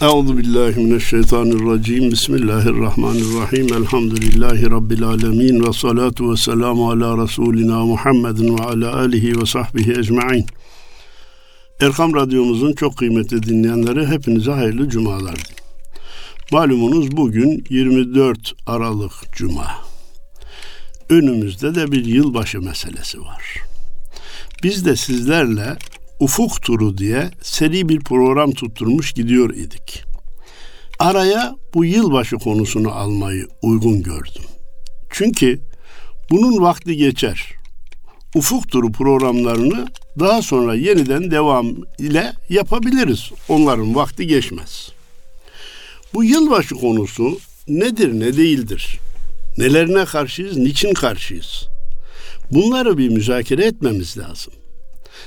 Euzubillahimineşşeytanirracim. Bismillahirrahmanirrahim. Elhamdülillahi Rabbil alemin. Ve salatu ve selamu ala Resulina Muhammedin ve ala alihi ve sahbihi ecmain. Erkam Radyomuzun çok kıymetli dinleyenleri, hepinize hayırlı cumalar. Malumunuz bugün 24 Aralık Cuma. Önümüzde de bir yılbaşı meselesi var. Biz de sizlerle Ufuk Turu diye seri bir program tutturmuş gidiyor idik. Araya bu yılbaşı konusunu almayı uygun gördüm. Çünkü bunun vakti geçer. Ufuk Turu programlarını daha sonra yeniden devam ile yapabiliriz. Onların vakti geçmez. Bu yılbaşı konusu nedir, ne değildir? Nelerine karşıyız, niçin karşıyız? Bunları bir müzakere etmemiz lazım.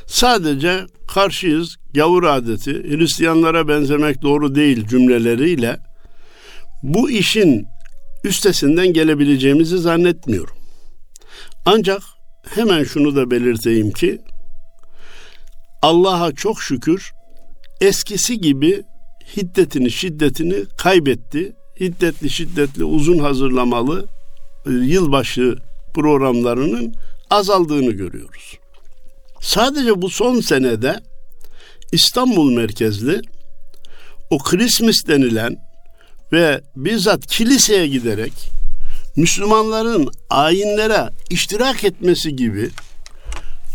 Sadece karşıyız, gavur adeti, Hristiyanlara benzemek doğru değil cümleleriyle bu işin üstesinden gelebileceğimizi zannetmiyorum. Ancak hemen şunu da belirteyim ki Allah'a çok şükür eskisi gibi şiddetini kaybetti. Şiddetli uzun hazırlamalı yılbaşı programlarının azaldığını görüyoruz. Sadece bu son senede İstanbul merkezli o Christmas denilen ve bizzat kiliseye giderek Müslümanların ayinlere iştirak etmesi gibi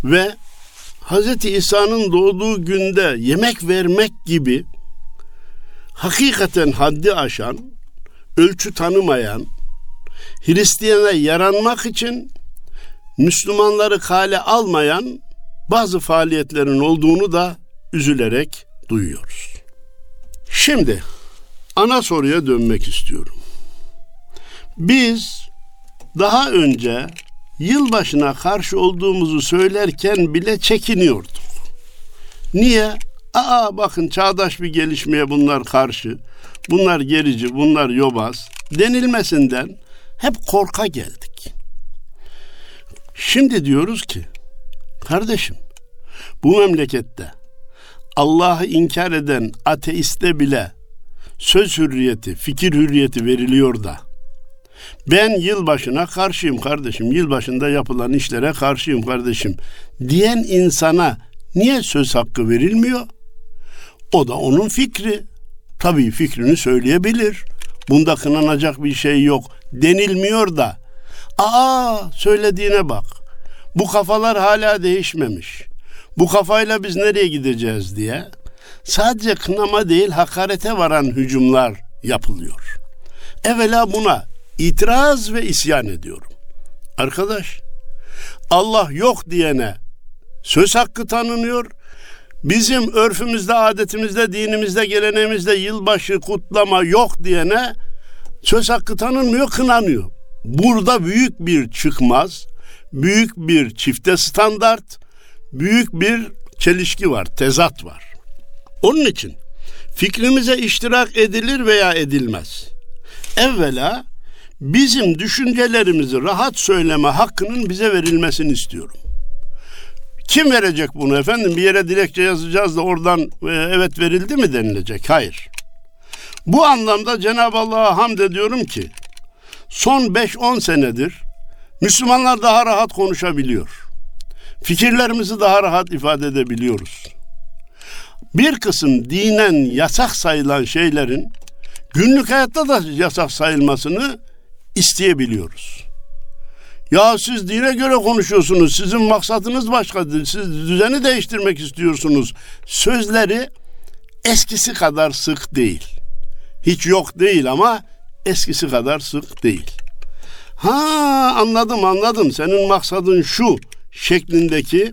ve Hz. İsa'nın doğduğu günde yemek vermek gibi hakikaten haddi aşan, ölçü tanımayan, Hristiyan'a yaranmak için Müslümanları kale almayan bazı faaliyetlerin olduğunu da üzülerek duyuyoruz. Şimdi ana soruya dönmek istiyorum. Biz daha önce yılbaşına karşı olduğumuzu söylerken bile çekiniyorduk. Niye? Bakın çağdaş bir gelişmeye bunlar karşı, bunlar gerici, bunlar yobaz denilmesinden hep korka geldik. Şimdi diyoruz ki kardeşim, bu memlekette Allah'ı inkar eden ateiste bile söz hürriyeti, fikir hürriyeti veriliyor da ben yılbaşına karşıyım kardeşim, yılbaşında yapılan işlere karşıyım kardeşim diyen insana niye söz hakkı verilmiyor? O da onun fikri. Tabii fikrini söyleyebilir. Bunda kınanacak bir şey yok denilmiyor da söylediğine bak. Bu kafalar hala değişmemiş. Bu kafayla biz nereye gideceğiz diye sadece kınama değil hakarete varan hücumlar yapılıyor. Evvela buna itiraz ve isyan ediyorum. Arkadaş, Allah yok diyene söz hakkı tanınıyor. Bizim örfümüzde, adetimizde, dinimizde, geleneğimizde yılbaşı kutlama yok diyene söz hakkı tanınmıyor, kınanıyor. Burada büyük bir çıkmaz, büyük bir çifte standart, büyük bir çelişki var, tezat var. Onun için fikrimize iştirak edilir veya edilmez. Evvela bizim düşüncelerimizi rahat söyleme hakkının bize verilmesini istiyorum. Kim verecek bunu efendim? Bir yere dilekçe yazacağız da oradan evet verildi mi denilecek? Hayır. Bu anlamda Cenab-ı Allah'a hamd ediyorum ki son 5-10 senedir Müslümanlar daha rahat konuşabiliyor. Fikirlerimizi daha rahat ifade edebiliyoruz. Bir kısım dinen yasak sayılan şeylerin günlük hayatta da yasak sayılmasını isteyebiliyoruz. Ya siz dine göre konuşuyorsunuz, sizin maksatınız başka, siz düzeni değiştirmek istiyorsunuz. Sözleri eskisi kadar sık değil. Hiç yok değil ama eskisi kadar sık değil. Anladım senin maksadın şu şeklindeki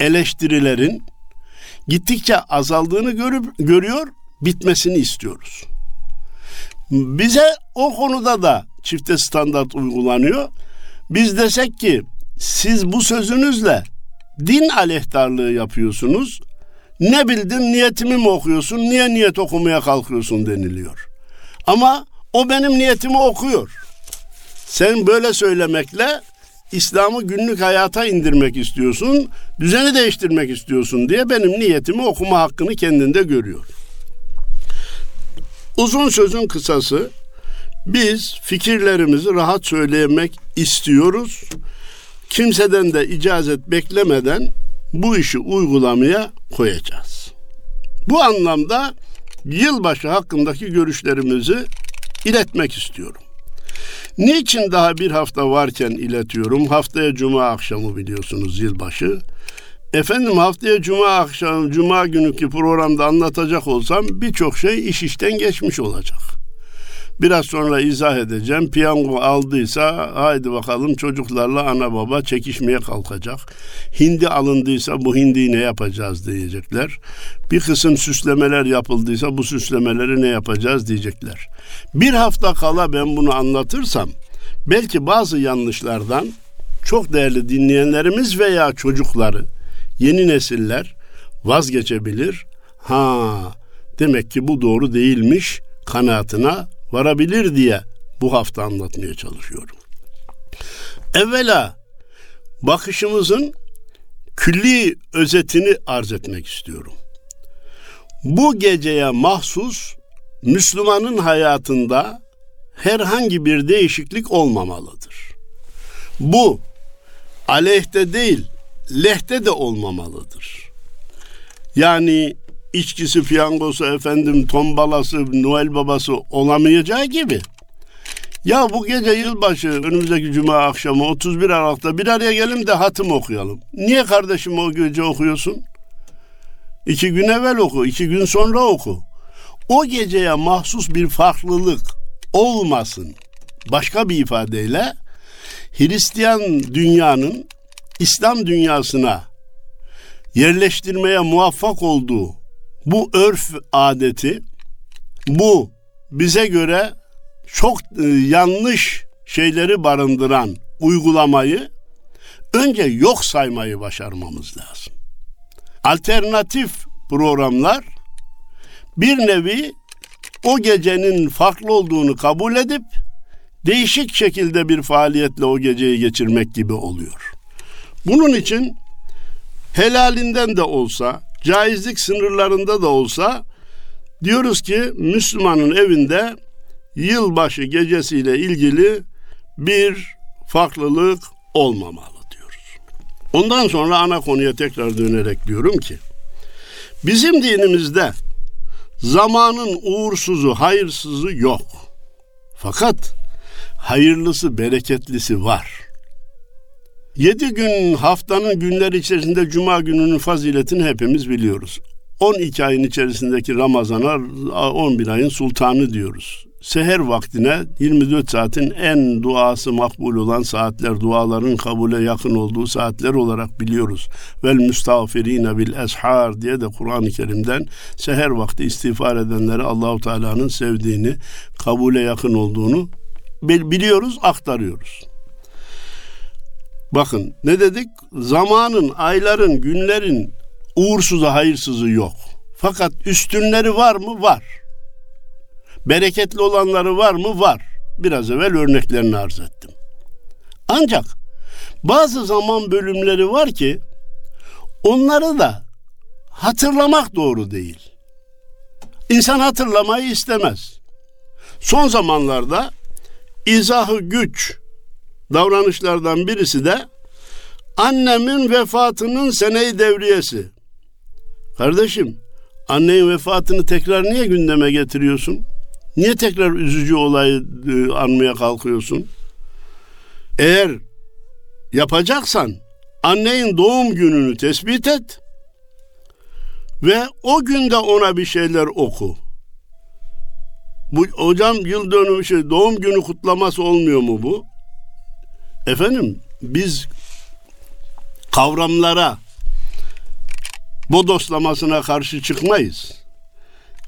eleştirilerin gittikçe azaldığını görüyor, bitmesini istiyoruz. Bize o konuda da çifte standart uygulanıyor. Biz desek ki siz bu sözünüzle din aleyhtarlığı yapıyorsunuz, ne bildin niyetimi mi okuyorsun, niye niyet okumaya kalkıyorsun deniliyor. Ama o benim niyetimi okuyor. Sen böyle söylemekle İslam'ı günlük hayata indirmek istiyorsun, düzeni değiştirmek istiyorsun diye benim niyetimi okuma hakkını kendinde görüyor. Uzun sözün kısası, biz fikirlerimizi rahat söylemek istiyoruz. Kimseden de icazet beklemeden bu işi uygulamaya koyacağız. Bu anlamda yılbaşı hakkındaki görüşlerimizi iletmek istiyorum. Niçin daha bir hafta varken iletiyorum? Haftaya cuma akşamı biliyorsunuz yılbaşı. Efendim haftaya cuma akşamı, cuma günüki programda anlatacak olsam birçok şey iş işten geçmiş olacak. Biraz sonra izah edeceğim. Piyango aldıysa haydi bakalım çocuklarla ana baba çekişmeye kalkacak. Hindi alındıysa bu hindiyi ne yapacağız diyecekler. Bir kısım süslemeler yapıldıysa bu süslemeleri ne yapacağız diyecekler. Bir hafta kala ben bunu anlatırsam belki bazı yanlışlardan çok değerli dinleyenlerimiz veya çocukları, yeni nesiller vazgeçebilir. Ha, demek ki bu doğru değilmiş kanaatına varabilir diye bu hafta anlatmaya çalışıyorum. Evvela bakışımızın külli özetini arz etmek istiyorum. Bu geceye mahsus Müslümanın hayatında herhangi bir değişiklik olmamalıdır. Bu aleyhte değil, lehte de olmamalıdır. Yani İçkisi, piyangosu, efendim tombalası, Noel babası olamayacağı gibi. Ya bu gece yılbaşı, önümüzdeki cuma akşamı 31 Aralık'ta bir araya gelin de hatim okuyalım. Niye kardeşim o gece okuyorsun? 2 gün evvel oku, 2 gün sonra oku. O geceye mahsus bir farklılık olmasın. Başka bir ifadeyle Hristiyan dünyanın İslam dünyasına yerleştirmeye muvaffak olduğu bu örf adeti, bu bize göre çok yanlış şeyleri barındıran uygulamayı önce yok saymayı başarmamız lazım. Alternatif programlar bir nevi o gecenin farklı olduğunu kabul edip değişik şekilde bir faaliyetle o geceyi geçirmek gibi oluyor. Bunun için helalinden de olsa, caizlik sınırlarında da olsa diyoruz ki Müslümanın evinde yılbaşı gecesiyle ilgili bir farklılık olmamalı diyoruz. Ondan sonra ana konuya tekrar dönerek diyorum ki bizim dinimizde zamanın uğursuzu, hayırsızı yok. Fakat hayırlısı, bereketlisi var. 7 gün haftanın günleri içerisinde cuma gününün faziletini hepimiz biliyoruz. 12 ayın içerisindeki Ramazan'a 11 ayın sultanı diyoruz. Seher vaktine 24 saatin en duası makbul olan saatler, duaların kabule yakın olduğu saatler olarak biliyoruz. Vel müstağfirine bil eshar diye de Kur'an-ı Kerim'den seher vakti istiğfar edenleri Allahu Teala'nın sevdiğini, kabule yakın olduğunu biliyoruz, aktarıyoruz. Bakın ne dedik? Zamanın, ayların, günlerin uğursuzu, hayırsızı yok. Fakat üstünleri var mı? Var. Bereketli olanları var mı? Var. Biraz evvel örneklerini arz ettim. Ancak bazı zaman bölümleri var ki onları da hatırlamak doğru değil. İnsan hatırlamayı istemez. Son zamanlarda izahı güç davranışlardan birisi de annemin vefatının sene-i devriyesi. Kardeşim, annenin vefatını tekrar niye gündeme getiriyorsun? Niye tekrar üzücü olayı anmaya kalkıyorsun? Eğer yapacaksan annenin doğum gününü tespit et ve o günde ona bir şeyler oku. Bu, hocam yıl dönümü şey, doğum günü kutlaması olmuyor mu bu? Efendim biz kavramlara bodoslamasına karşı çıkmayız.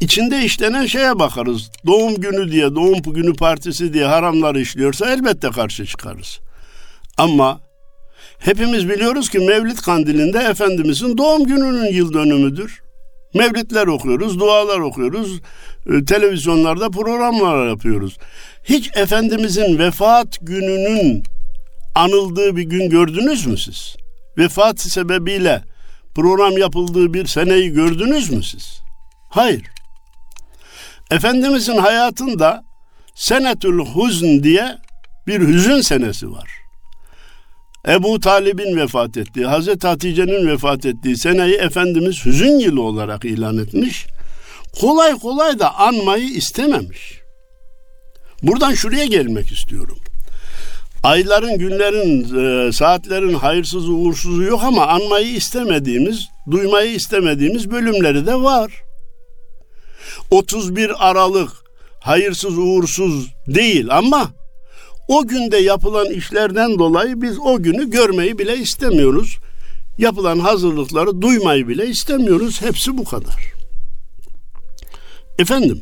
İçinde işlenen şeye bakarız. Doğum günü diye, doğum günü partisi diye haramlar işliyorsa elbette karşı çıkarız. Ama hepimiz biliyoruz ki Mevlid Kandili'nde Efendimiz'in doğum gününün yıl dönümüdür. Mevlidler okuyoruz, dualar okuyoruz, televizyonlarda programlar yapıyoruz. Hiç Efendimiz'in vefat gününün anıldığı bir gün gördünüz mü siz? Vefat sebebiyle program yapıldığı bir seneyi gördünüz mü siz? Hayır. Efendimizin hayatında senetül huzn diye bir hüzün senesi var. Ebu Talib'in vefat ettiği, Hazreti Hatice'nin vefat ettiği seneyi Efendimiz hüzün yılı olarak ilan etmiş. Kolay kolay da anmayı istememiş. Buradan şuraya gelmek istiyorum. Ayların, günlerin, saatlerin hayırsız, uğursuzu yok ama anmayı istemediğimiz, duymayı istemediğimiz bölümleri de var. 31 Aralık hayırsız, uğursuz değil ama o günde yapılan işlerden dolayı biz o günü görmeyi bile istemiyoruz. Yapılan hazırlıkları duymayı bile istemiyoruz. Hepsi bu kadar. Efendim,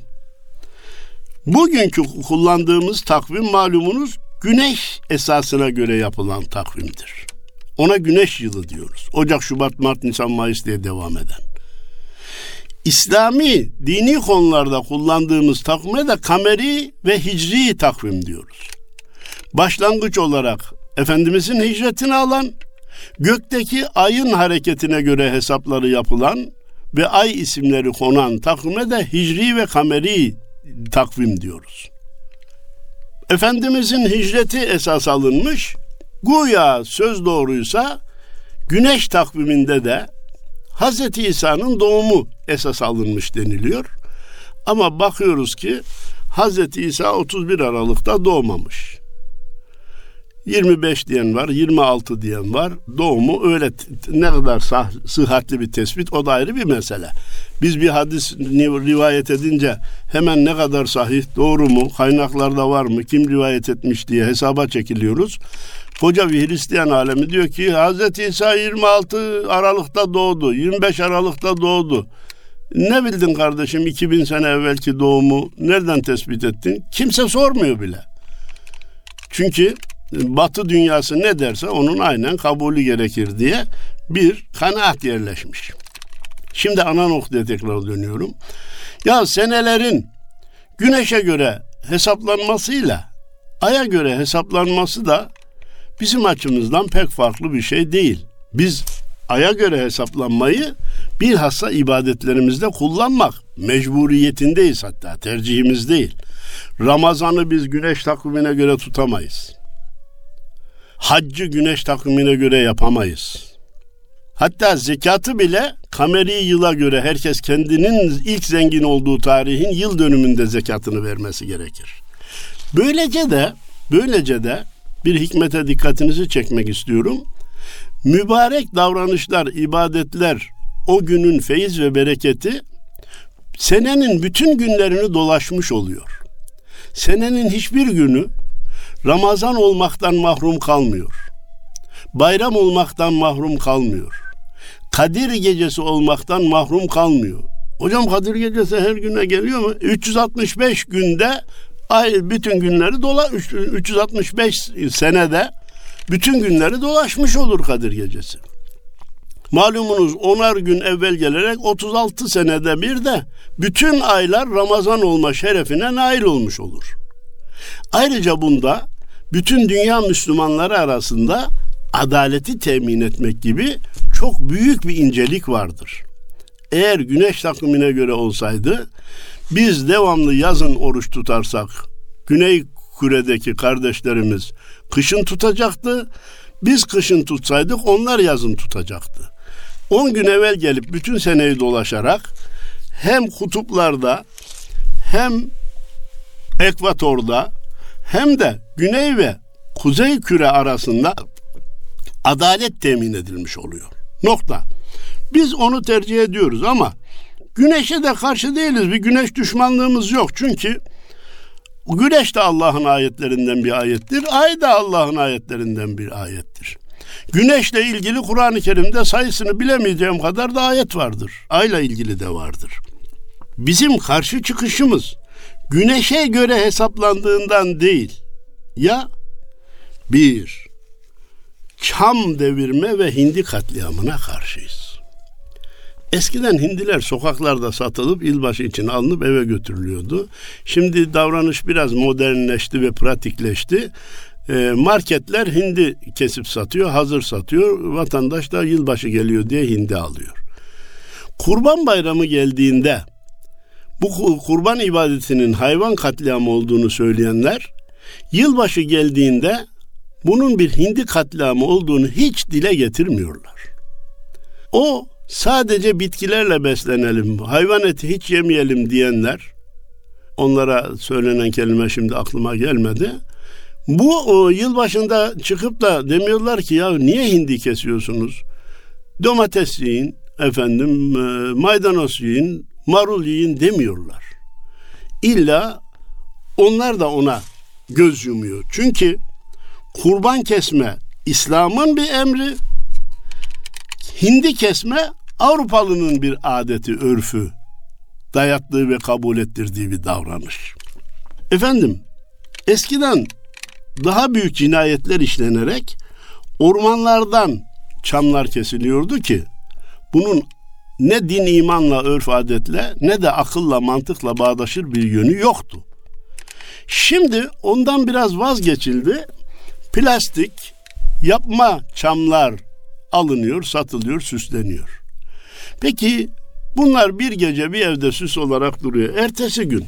bugünkü kullandığımız takvim malumunuz güneş esasına göre yapılan takvimdir. Ona güneş yılı diyoruz. Ocak, Şubat, Mart, Nisan, Mayıs diye devam eden. İslami, dini konularda kullandığımız takvime de kameri ve hicri takvim diyoruz. Başlangıç olarak Efendimizin hicretini alan, gökteki ayın hareketine göre hesapları yapılan ve ay isimleri konan takvime de hicri ve kameri takvim diyoruz. Efendimizin hicreti esas alınmış, güya söz doğruysa güneş takviminde de Hz. İsa'nın doğumu esas alınmış deniliyor. Ama bakıyoruz ki Hz. İsa 31 Aralık'ta doğmamış. 25 diyen var, 26 diyen var. Doğumu öyle ne kadar sıhhatli bir tespit, o da ayrı bir mesele. Biz bir hadis rivayet edince hemen ne kadar sahih, doğru mu, kaynaklarda var mı, kim rivayet etmiş diye hesaba çekiliyoruz. Koca bir Hristiyan alemi diyor ki Hazreti İsa 26 Aralık'ta doğdu, 25 Aralık'ta doğdu. Ne bildin kardeşim 2000 sene evvelki doğumu, nereden tespit ettin? Kimse sormuyor bile. Çünkü Batı dünyası ne derse onun aynen kabulü gerekir diye bir kanaat yerleşmiş. Şimdi ana noktaya tekrar dönüyorum. Ya senelerin güneşe göre hesaplanmasıyla aya göre hesaplanması da bizim açımızdan pek farklı bir şey değil. Biz aya göre hesaplanmayı bilhassa ibadetlerimizde kullanmak mecburiyetindeyiz, hatta tercihimiz değil. Ramazan'ı biz güneş takvimine göre tutamayız. Haccı güneş takvimine göre yapamayız. Hatta zekatı bile kameri yıla göre herkes kendinin ilk zengin olduğu tarihin yıl dönümünde zekatını vermesi gerekir. Böylece de bir hikmete dikkatinizi çekmek istiyorum. Mübarek davranışlar, ibadetler, o günün feyiz ve bereketi senenin bütün günlerini dolaşmış oluyor. Senenin hiçbir günü Ramazan olmaktan mahrum kalmıyor. Bayram olmaktan mahrum kalmıyor. Kadir gecesi olmaktan mahrum kalmıyor. Hocam Kadir gecesi her güne geliyor mu? 365 günde bütün günleri 365 senede bütün günleri dolaşmış olur Kadir gecesi. Malumunuz 10'ar gün evvel gelerek 36 senede bir de bütün aylar Ramazan olma şerefine nail olmuş olur. Ayrıca bunda bütün dünya Müslümanları arasında adaleti temin etmek gibi çok büyük bir incelik vardır. Eğer güneş takvimine göre olsaydı biz devamlı yazın oruç tutarsak Güney Kure'deki kardeşlerimiz kışın tutacaktı. Biz kışın tutsaydık onlar yazın tutacaktı. 10 gün evvel gelip bütün seneyi dolaşarak hem kutuplarda hem ekvatorda hem de Güney ve Kuzey Küre arasında adalet temin edilmiş oluyor. Nokta. Biz onu tercih ediyoruz ama güneşe de karşı değiliz. Bir güneş düşmanlığımız yok. Çünkü güneş de Allah'ın ayetlerinden bir ayettir. Ay da Allah'ın ayetlerinden bir ayettir. Güneşle ilgili Kur'an-ı Kerim'de sayısını bilemeyeceğim kadar da ayet vardır. Ayla ilgili de vardır. Bizim karşı çıkışımız güneşe göre hesaplandığından değil. Ya bir, Çam devirme ve Hindi katliamına karşıyız. Eskiden hindiler sokaklarda satılıp yılbaşı için alınıp eve götürülüyordu. Şimdi davranış biraz modernleşti ve pratikleşti. Marketler hindi kesip satıyor, hazır satıyor. Vatandaş da yılbaşı geliyor diye hindi alıyor. Kurban Bayramı geldiğinde bu kurban ibadetinin hayvan katliamı olduğunu söyleyenler, yılbaşı geldiğinde bunun bir hindi katliamı olduğunu hiç dile getirmiyorlar. O sadece bitkilerle beslenelim, hayvan eti hiç yemeyelim diyenler, onlara söylenen kelime şimdi aklıma gelmedi. Bu yılbaşında çıkıp da demiyorlar ki ya niye hindi kesiyorsunuz? Domates yiyin, maydanoz yiyin, marul yiyin demiyorlar. İlla onlar da ona göz yumuyor. Çünkü kurban kesme İslam'ın bir emri, hindi kesme Avrupalı'nın bir adeti, örfü, dayattığı ve kabul ettirdiği bir davranış. Eskiden daha büyük cinayetler işlenerek ormanlardan çamlar kesiliyordu ki bunun ne din imanla, örf adetle ne de akılla, mantıkla bağdaşır bir yönü yoktu. Şimdi ondan biraz vazgeçildi. Plastik, yapma çamlar alınıyor, satılıyor, süsleniyor. Peki bunlar bir gece bir evde süs olarak duruyor. Ertesi gün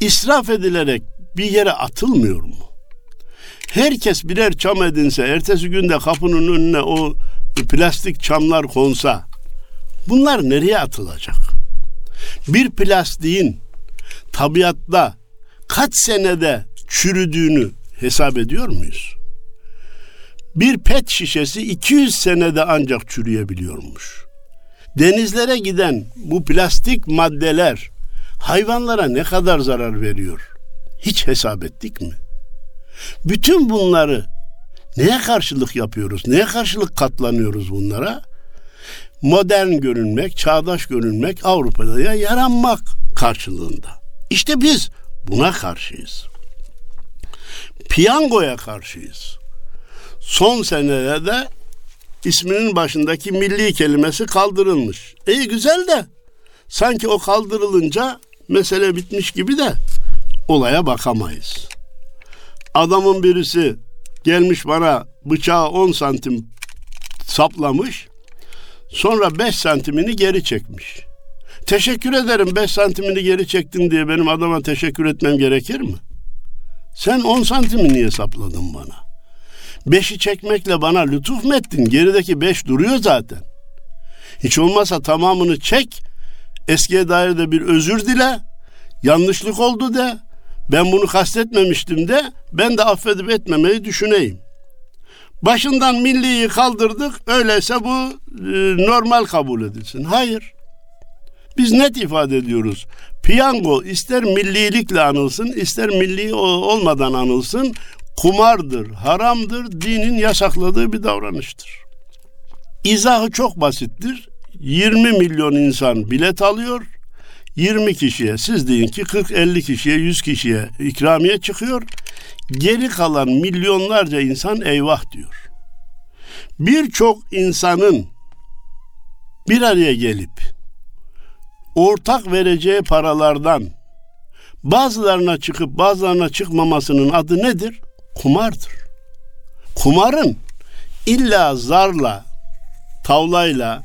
israf edilerek bir yere atılmıyor mu? Herkes birer çam edinse, ertesi gün de kapının önüne o plastik çamlar konsa, bunlar nereye atılacak? Bir plastiğin tabiatta kaç senede çürüdüğünü hesap ediyor muyuz? Bir pet şişesi 200 senede ancak çürüyebiliyormuş. Denizlere giden bu plastik maddeler hayvanlara ne kadar zarar veriyor? Hiç hesap ettik mi? Bütün bunları neye karşılık yapıyoruz? Neye karşılık katlanıyoruz bunlara? Modern görünmek, çağdaş görünmek, Avrupa'ya yaranmak karşılığında. İşte biz buna karşıyız. Piyangoya karşıyız. Son senelerde isminin başındaki milli kelimesi kaldırılmış. Güzel de sanki o kaldırılınca mesele bitmiş gibi de olaya bakamayız. Adamın birisi gelmiş bana bıçağı 10 santim saplamış, sonra 5 santimini geri çekmiş. Teşekkür ederim, 5 santimini geri çektin diye benim adama teşekkür etmem gerekir mi? Sen 10 santimi niye sapladın bana? 5'i çekmekle bana lütuf mu ettin? Gerideki 5 duruyor zaten. Hiç olmazsa tamamını çek, eskiye dair de bir özür dile, yanlışlık oldu de, ben bunu kastetmemiştim de, ben de affedip etmemeyi düşüneyim. Başından milliyi kaldırdık, öyleyse bu normal kabul edilsin. Hayır. Biz net ifade ediyoruz. Piyango ister millilikle anılsın, ister milli olmadan anılsın, kumardır, haramdır, dinin yasakladığı bir davranıştır. İzahı çok basittir. 20 milyon insan bilet alıyor, 20 kişiye, siz deyin ki 40-50 kişiye, 100 kişiye ikramiye çıkıyor. Geri kalan milyonlarca insan eyvah diyor. Birçok insanın bir araya gelip ortak vereceği paralardan bazılarına çıkıp bazılarına çıkmamasının adı nedir? Kumardır. Kumarın illa zarla, tavlayla,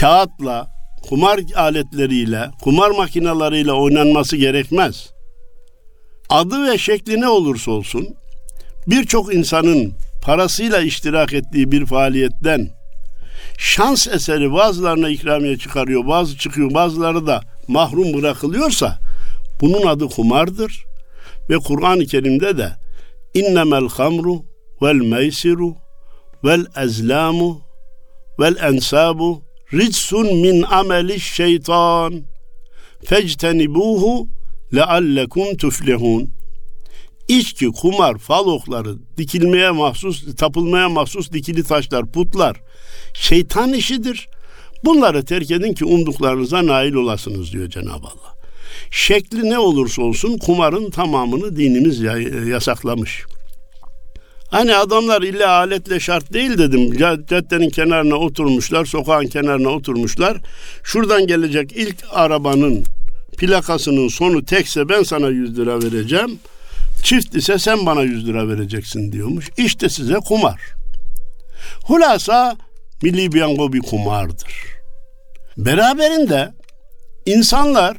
kağıtla, kumar aletleriyle, kumar makinalarıyla oynanması gerekmez. Adı ve şekli ne olursa olsun, birçok insanın parasıyla iştirak ettiği bir faaliyetten şans eseri bazılarına ikramiye çıkarıyor, bazı çıkıyor, bazıları da mahrum bırakılıyorsa bunun adı kumardır. Ve Kur'an-ı Kerim'de de innemel hamru vel meysiru vel ezlamu vel ensabu rizsun min ameli şeytan fectenibuhu leallekum tuflihun. İçki, kumar, falokları, dikilmeye mahsus, tapılmaya mahsus dikili taşlar, putlar şeytan işidir. Bunları terk edin ki umduklarınıza nail olasınız diyor Cenab-ı Allah. Şekli ne olursa olsun kumarın tamamını dinimiz yasaklamış. Hani adamlar illa aletle şart değil dedim. Caddenin kenarına oturmuşlar, sokağın kenarına oturmuşlar. Şuradan gelecek ilk arabanın plakasının sonu tekse ben sana 100 lira vereceğim. Çift ise sen bana 100 lira vereceksin diyormuş. İşte size kumar. Hulasa milli piyango bir kumardır. Beraberinde insanlar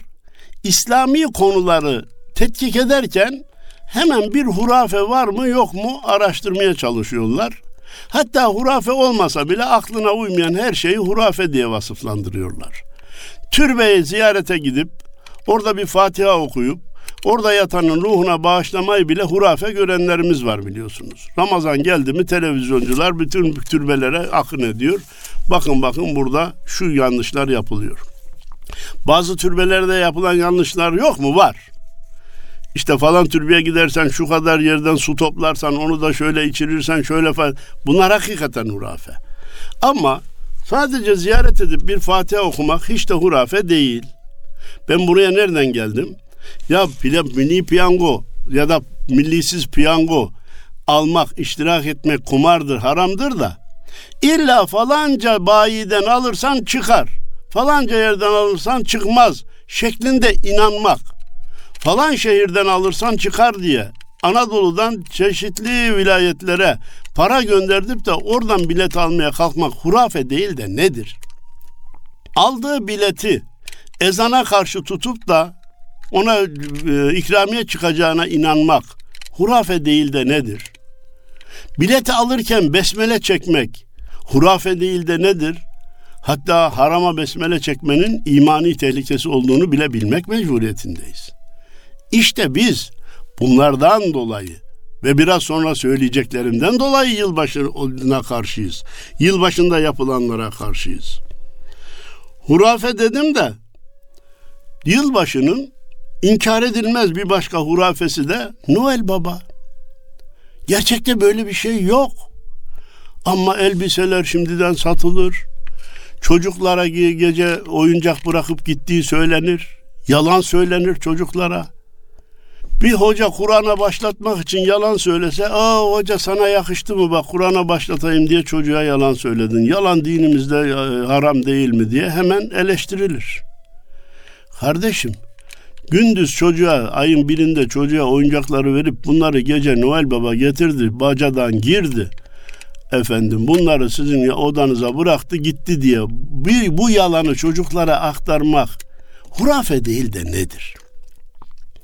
İslami konuları tetkik ederken hemen bir hurafe var mı yok mu araştırmaya çalışıyorlar. Hatta hurafe olmasa bile aklına uymayan her şeyi hurafe diye vasıflandırıyorlar. Türbeye ziyarete gidip orada bir Fatiha okuyup orada yatanın ruhuna bağışlamayı bile hurafe görenlerimiz var biliyorsunuz. Ramazan geldi mi televizyoncular bütün türbelere akın ediyor. Bakın burada şu yanlışlar yapılıyor. Bazı türbelerde yapılan yanlışlar yok mu? Var. İşte falan türbeye gidersen şu kadar yerden su toplarsan onu da şöyle içirirsen şöyle falan. Bunlar hakikaten hurafe. Ama sadece ziyaret edip bir Fatiha okumak hiç de hurafe değil. Ben buraya nereden geldim? Ya milli piyango ya da millisiz piyango almak, iştirak etmek kumardır, haramdır da illa falanca bayiden alırsan çıkar, falanca yerden alırsan çıkmaz şeklinde inanmak, falan şehirden alırsan çıkar diye Anadolu'dan çeşitli vilayetlere para gönderip de oradan bilet almaya kalkmak hurafe değil de nedir? Aldığı bileti ezana karşı tutup da ona ikramiye çıkacağına inanmak hurafe değil de nedir? Bileti alırken besmele çekmek hurafe değil de nedir? Hatta harama besmele çekmenin imani tehlikesi olduğunu bile bilmek mecburiyetindeyiz. İşte biz bunlardan dolayı ve biraz sonra söyleyeceklerimden dolayı yılbaşına karşıyız. Yılbaşında yapılanlara karşıyız. Hurafe dedim de yılbaşının İnkar edilmez bir başka hurafesi de Noel Baba. Gerçekte böyle bir şey yok. Ama elbiseler şimdiden satılır. Çocuklara gece oyuncak bırakıp gittiği söylenir. Yalan söylenir çocuklara. Bir hoca Kur'an'a başlatmak için yalan söylese, "Aa hoca sana yakıştı mı bak Kur'an'a başlatayım diye çocuğa yalan söyledin. Yalan dinimizde haram değil mi?" diye hemen eleştirilir. Kardeşim, gündüz çocuğa, ayın birinde çocuğa oyuncakları verip bunları gece Noel Baba getirdi, bacadan girdi. Efendim bunları sizin odanıza bıraktı gitti diye bu yalanı çocuklara aktarmak hurafe değil de nedir?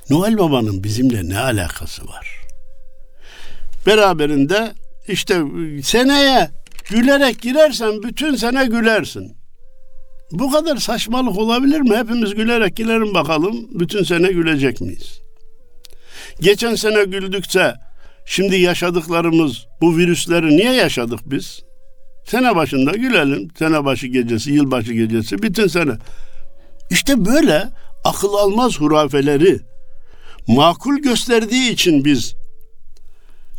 Noel Baba'nın bizimle ne alakası var? Beraberinde işte seneye gülerek girersen bütün sene gülersin. Bu kadar saçmalık olabilir mi? Hepimiz gülerek gülerim bakalım. Bütün sene gülecek miyiz? Geçen sene güldükse şimdi yaşadıklarımız, bu virüsleri niye yaşadık biz? Sene başında gülelim. Sene başı gecesi, yılbaşı gecesi, bütün sene. İşte böyle akıl almaz hurafeleri makul gösterdiği için biz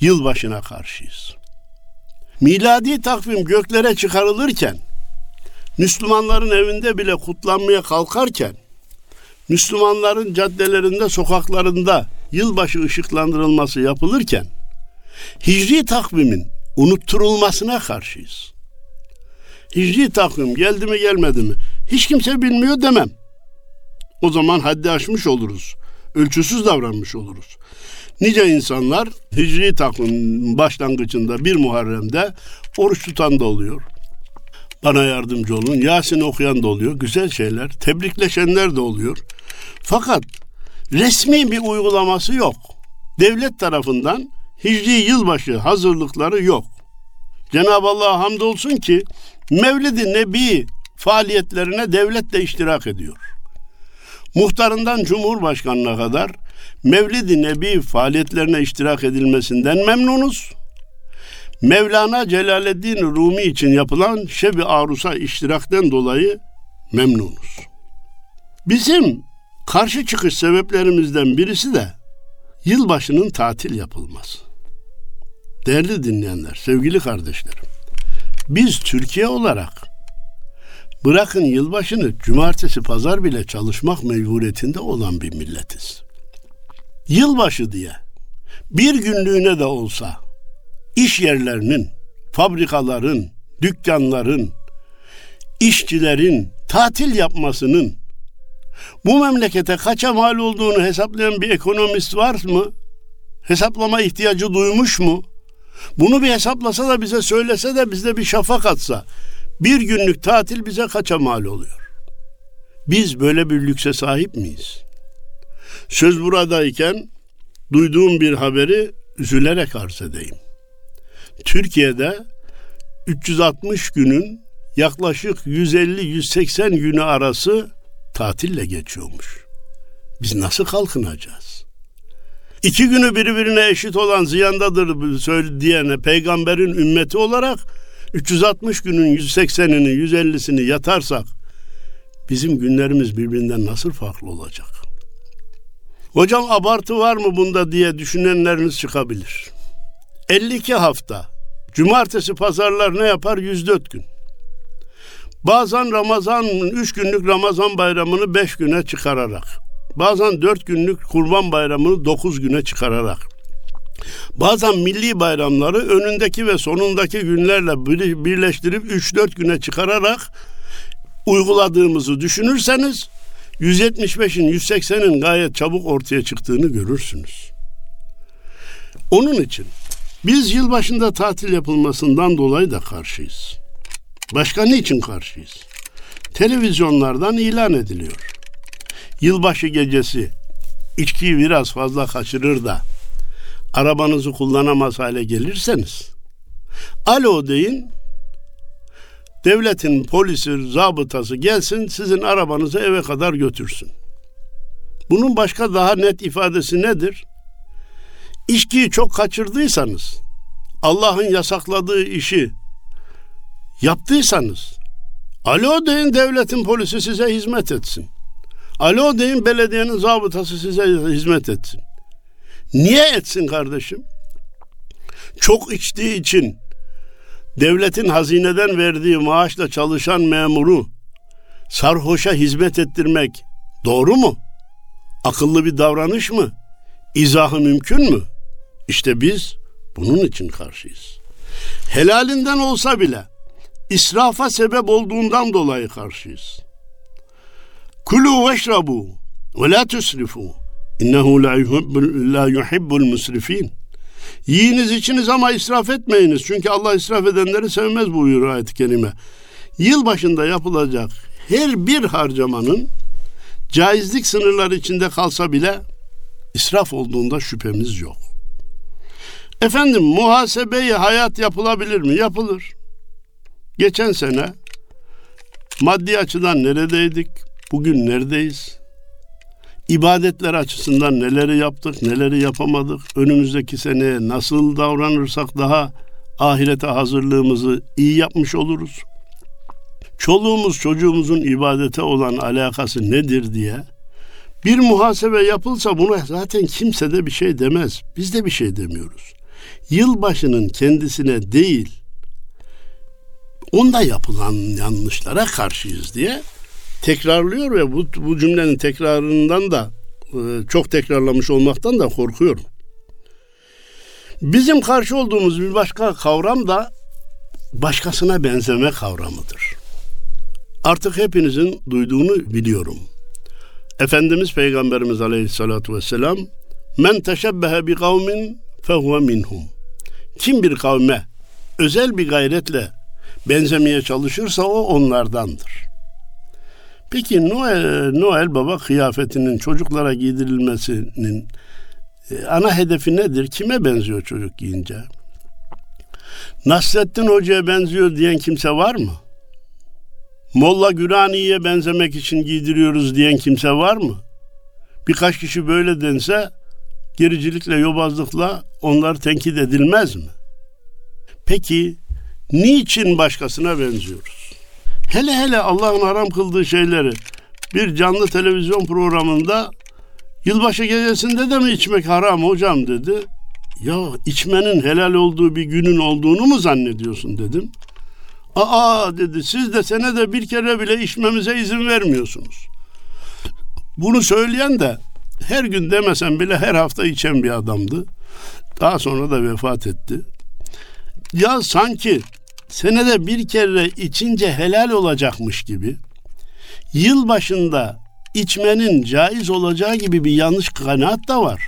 yılbaşına karşıyız. Miladi takvim göklere çıkarılırken Müslümanların evinde bile kutlanmaya kalkarken, Müslümanların caddelerinde, sokaklarında yılbaşı ışıklandırılması yapılırken, Hicri takvimin unutturulmasına karşıyız. Hicri takvim geldi mi gelmedi mi hiç kimse bilmiyor demem. O zaman haddi aşmış oluruz, ölçüsüz davranmış oluruz. Nice insanlar Hicri takvimin başlangıcında 1 Muharrem'de oruç tutan da oluyor. Bana yardımcı olun. Yasin okuyan da oluyor. Güzel şeyler. Tebrikleşenler de oluyor. Fakat resmi bir uygulaması yok. Devlet tarafından Hicri yılbaşı hazırlıkları yok. Cenab-ı Allah'a hamdolsun ki Mevlid-i Nebi faaliyetlerine devlet de iştirak ediyor. Muhtarından Cumhurbaşkanına kadar Mevlid-i Nebi faaliyetlerine iştirak edilmesinden memnunuz. Mevlana Celaleddin Rumi için yapılan Şeb-i Arus'a iştirakten dolayı memnunuz. Bizim karşı çıkış sebeplerimizden birisi de yılbaşının tatil yapılması. Değerli dinleyenler, sevgili kardeşlerim, biz Türkiye olarak bırakın yılbaşını cumartesi pazar bile çalışmak mecburiyetinde olan bir milletiz. Yılbaşı diye bir günlüğüne de olsa İş yerlerinin, fabrikaların, dükkanların, işçilerin tatil yapmasının bu memlekete kaça mal olduğunu hesaplayan bir ekonomist var mı? Hesaplama ihtiyacı duymuş mu? Bunu bir hesaplasa da bize söylese de bizde bir şafak atsa bir günlük tatil bize kaça mal oluyor? Biz böyle bir lükse sahip miyiz? Söz buradayken duyduğum bir haberi üzülerek arz edeyim. Türkiye'de 360 günün yaklaşık 150-180 günü arası tatille geçiyormuş. Biz nasıl kalkınacağız? İki günü birbirine eşit olan ziyandadır diyene peygamberin ümmeti olarak 360 günün 180'ini, 150'sini yatarsak bizim günlerimiz birbirinden nasıl farklı olacak? Hocam abartı var mı bunda diye düşünenleriniz çıkabilir. 52 hafta, cumartesi pazarlar ne yapar? 104 gün. Bazen 3 günlük Ramazan bayramını 5 güne çıkararak, bazen 4 günlük Kurban bayramını 9 güne çıkararak, bazen milli bayramları önündeki ve sonundaki günlerle birleştirip 3-4 güne çıkararak uyguladığımızı düşünürseniz 175'in 180'in gayet çabuk ortaya çıktığını görürsünüz. Onun için biz yılbaşında tatil yapılmasından dolayı da karşıyız. Başka niçin karşıyız? Televizyonlardan ilan ediliyor. Yılbaşı gecesi içkiyi biraz fazla kaçırır da arabanızı kullanamaz hale gelirseniz alo deyin, devletin polisi, zabıtası gelsin sizin arabanızı eve kadar götürsün. Bunun başka daha net ifadesi nedir? İçkiyi çok kaçırdıysanız, Allah'ın yasakladığı işi yaptıysanız alo deyin, devletin polisi size hizmet etsin. Alo deyin, belediyenin zabıtası size hizmet etsin. Niye etsin kardeşim? Çok içtiği için devletin hazineden verdiği maaşla çalışan memuru sarhoşa hizmet ettirmek doğru mu? Akıllı bir davranış mı? İzahı mümkün mü? İşte biz bunun için karşıyız. Helalinden olsa bile israfa sebep olduğundan dolayı karşıyız. Kulu veşrabu ve la tusrifu innehu la yuhibbul musrifin. Yiyiniz içiniz ama israf etmeyiniz. Çünkü Allah israf edenleri sevmez buyuruyor ayet-i kerime. Yılbaşında yapılacak her bir harcamanın caizlik sınırları içinde kalsa bile israf olduğunda şüphemiz yok. Efendim, muhasebe-i hayat yapılabilir mi? Yapılır. Geçen sene maddi açıdan neredeydik? Bugün neredeyiz? İbadetler açısından neleri yaptık, neleri yapamadık? Önümüzdeki seneye nasıl davranırsak daha ahirete hazırlığımızı iyi yapmış oluruz. Çoluğumuz çocuğumuzun ibadete olan alakası nedir diye bir muhasebe yapılsa buna zaten kimse de bir şey demez. Biz de bir şey demiyoruz. Yılbaşının kendisine değil, onda yapılan yanlışlara karşıyız diye tekrarlıyor ve bu cümlenin tekrarından da çok tekrarlamış olmaktan da korkuyorum. Bizim karşı olduğumuz bir başka kavram da başkasına benzeme kavramıdır. Artık hepinizin duyduğunu biliyorum. Efendimiz Peygamberimiz Aleyhissalatu vesselam "Men teşebbehe bi kavmin fehuve minhum." Kim bir kavme özel bir gayretle benzemeye çalışırsa o onlardandır. Peki Noel Baba kıyafetinin çocuklara giydirilmesinin ana hedefi nedir? Kime benziyor çocuk giyince? Nasreddin Hoca'ya benziyor diyen kimse var mı? Molla Gürani'ye benzemek için giydiriyoruz diyen kimse var mı? Birkaç kişi böyle dense gericilikle, yobazlıkla onlar tenkit edilmez mi? Peki niçin başkasına benziyoruz? Hele hele Allah'ın haram kıldığı şeyleri bir canlı televizyon programında yılbaşı gecesinde de mi içmek haram hocam dedi. Ya içmenin helal olduğu bir günün olduğunu mu zannediyorsun dedim. Aa dedi, siz de senede bir kere bile içmemize izin vermiyorsunuz. Bunu söyleyen de her gün demesen bile her hafta içen bir adamdı. Daha sonra da vefat etti. Ya sanki senede bir kere içince helal olacakmış gibi, yılbaşında içmenin caiz olacağı gibi bir yanlış kanaat da var.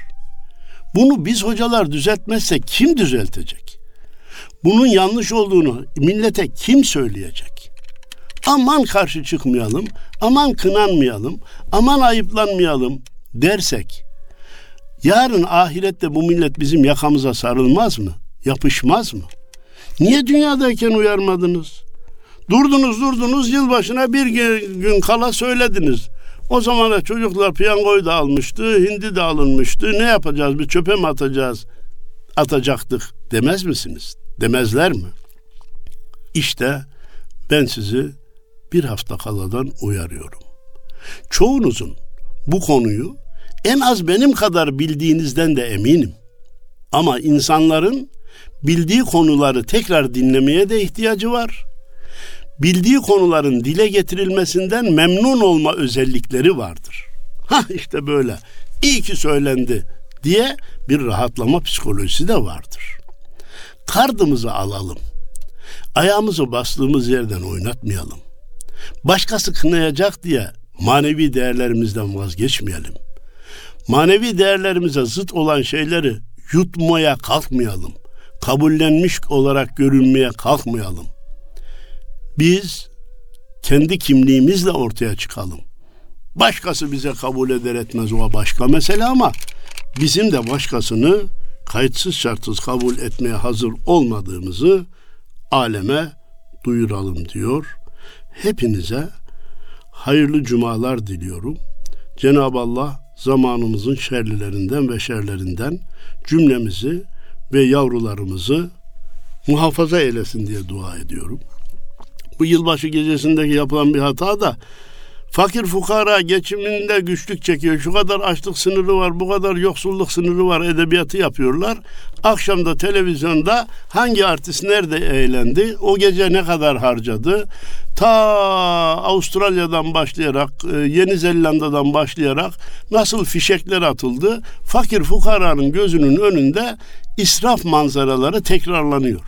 Bunu biz hocalar düzeltmezsek kim düzeltecek? Bunun yanlış olduğunu millete kim söyleyecek? Aman karşı çıkmayalım, aman kınanmayalım, aman ayıplanmayalım dersek Yarın ahirette bu millet bizim yakamıza sarılmaz mı? Yapışmaz mı? Niye dünyadayken uyarmadınız? Durdunuz yılbaşına bir gün kala söylediniz. O zamana çocuklar piyangoyu da almıştı, hindi de alınmıştı. Ne yapacağız? Bir çöpe mi atacağız? Atacaktık demez misiniz? Demezler mi? İşte ben sizi bir hafta kaladan uyarıyorum. Çoğunuzun bu konuyu en az benim kadar bildiğinizden de eminim. Ama insanların bildiği konuları tekrar dinlemeye de ihtiyacı var. Bildiği konuların dile getirilmesinden memnun olma özellikleri vardır. Hah işte böyle, iyi ki söylendi diye bir rahatlama psikolojisi de vardır. Kardımızı alalım. Ayağımızı bastığımız yerden oynatmayalım. Başkası kınayacak diye manevi değerlerimizden vazgeçmeyelim. Manevi değerlerimize zıt olan şeyleri yutmaya kalkmayalım. Kabullenmiş olarak görünmeye kalkmayalım. Biz kendi kimliğimizle ortaya çıkalım. Başkası bize kabul eder etmez o başka mesele ama bizim de başkasını kayıtsız şartsız kabul etmeye hazır olmadığımızı aleme duyuralım diyor. Hepinize hayırlı cumalar diliyorum. Cenab-ı Allah zamanımızın şerlilerinden ve şerlerinden cümlemizi ve yavrularımızı muhafaza eylesin diye dua ediyorum. Bu yılbaşı gecesindeki yapılan bir hata da fakir fukara geçiminde güçlük çekiyor. Şu kadar açlık sınırı var, bu kadar yoksulluk sınırı var edebiyatı yapıyorlar. Akşamda televizyonda hangi artist nerede eğlendi, o gece ne kadar harcadı? Ta Avustralya'dan başlayarak, Yeni Zelanda'dan başlayarak nasıl fişekler atıldı? Fakir fukaranın gözünün önünde israf manzaraları tekrarlanıyor.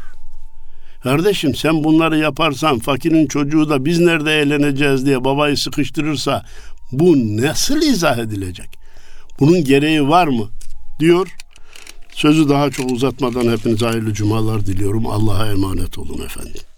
Kardeşim sen bunları yaparsan fakirin çocuğu da biz nerede eğleneceğiz diye babayı sıkıştırırsa bu nasıl izah edilecek? Bunun gereği var mı? Diyor. Sözü daha çok uzatmadan hepinize hayırlı cumalar diliyorum. Allah'a emanet olun efendim.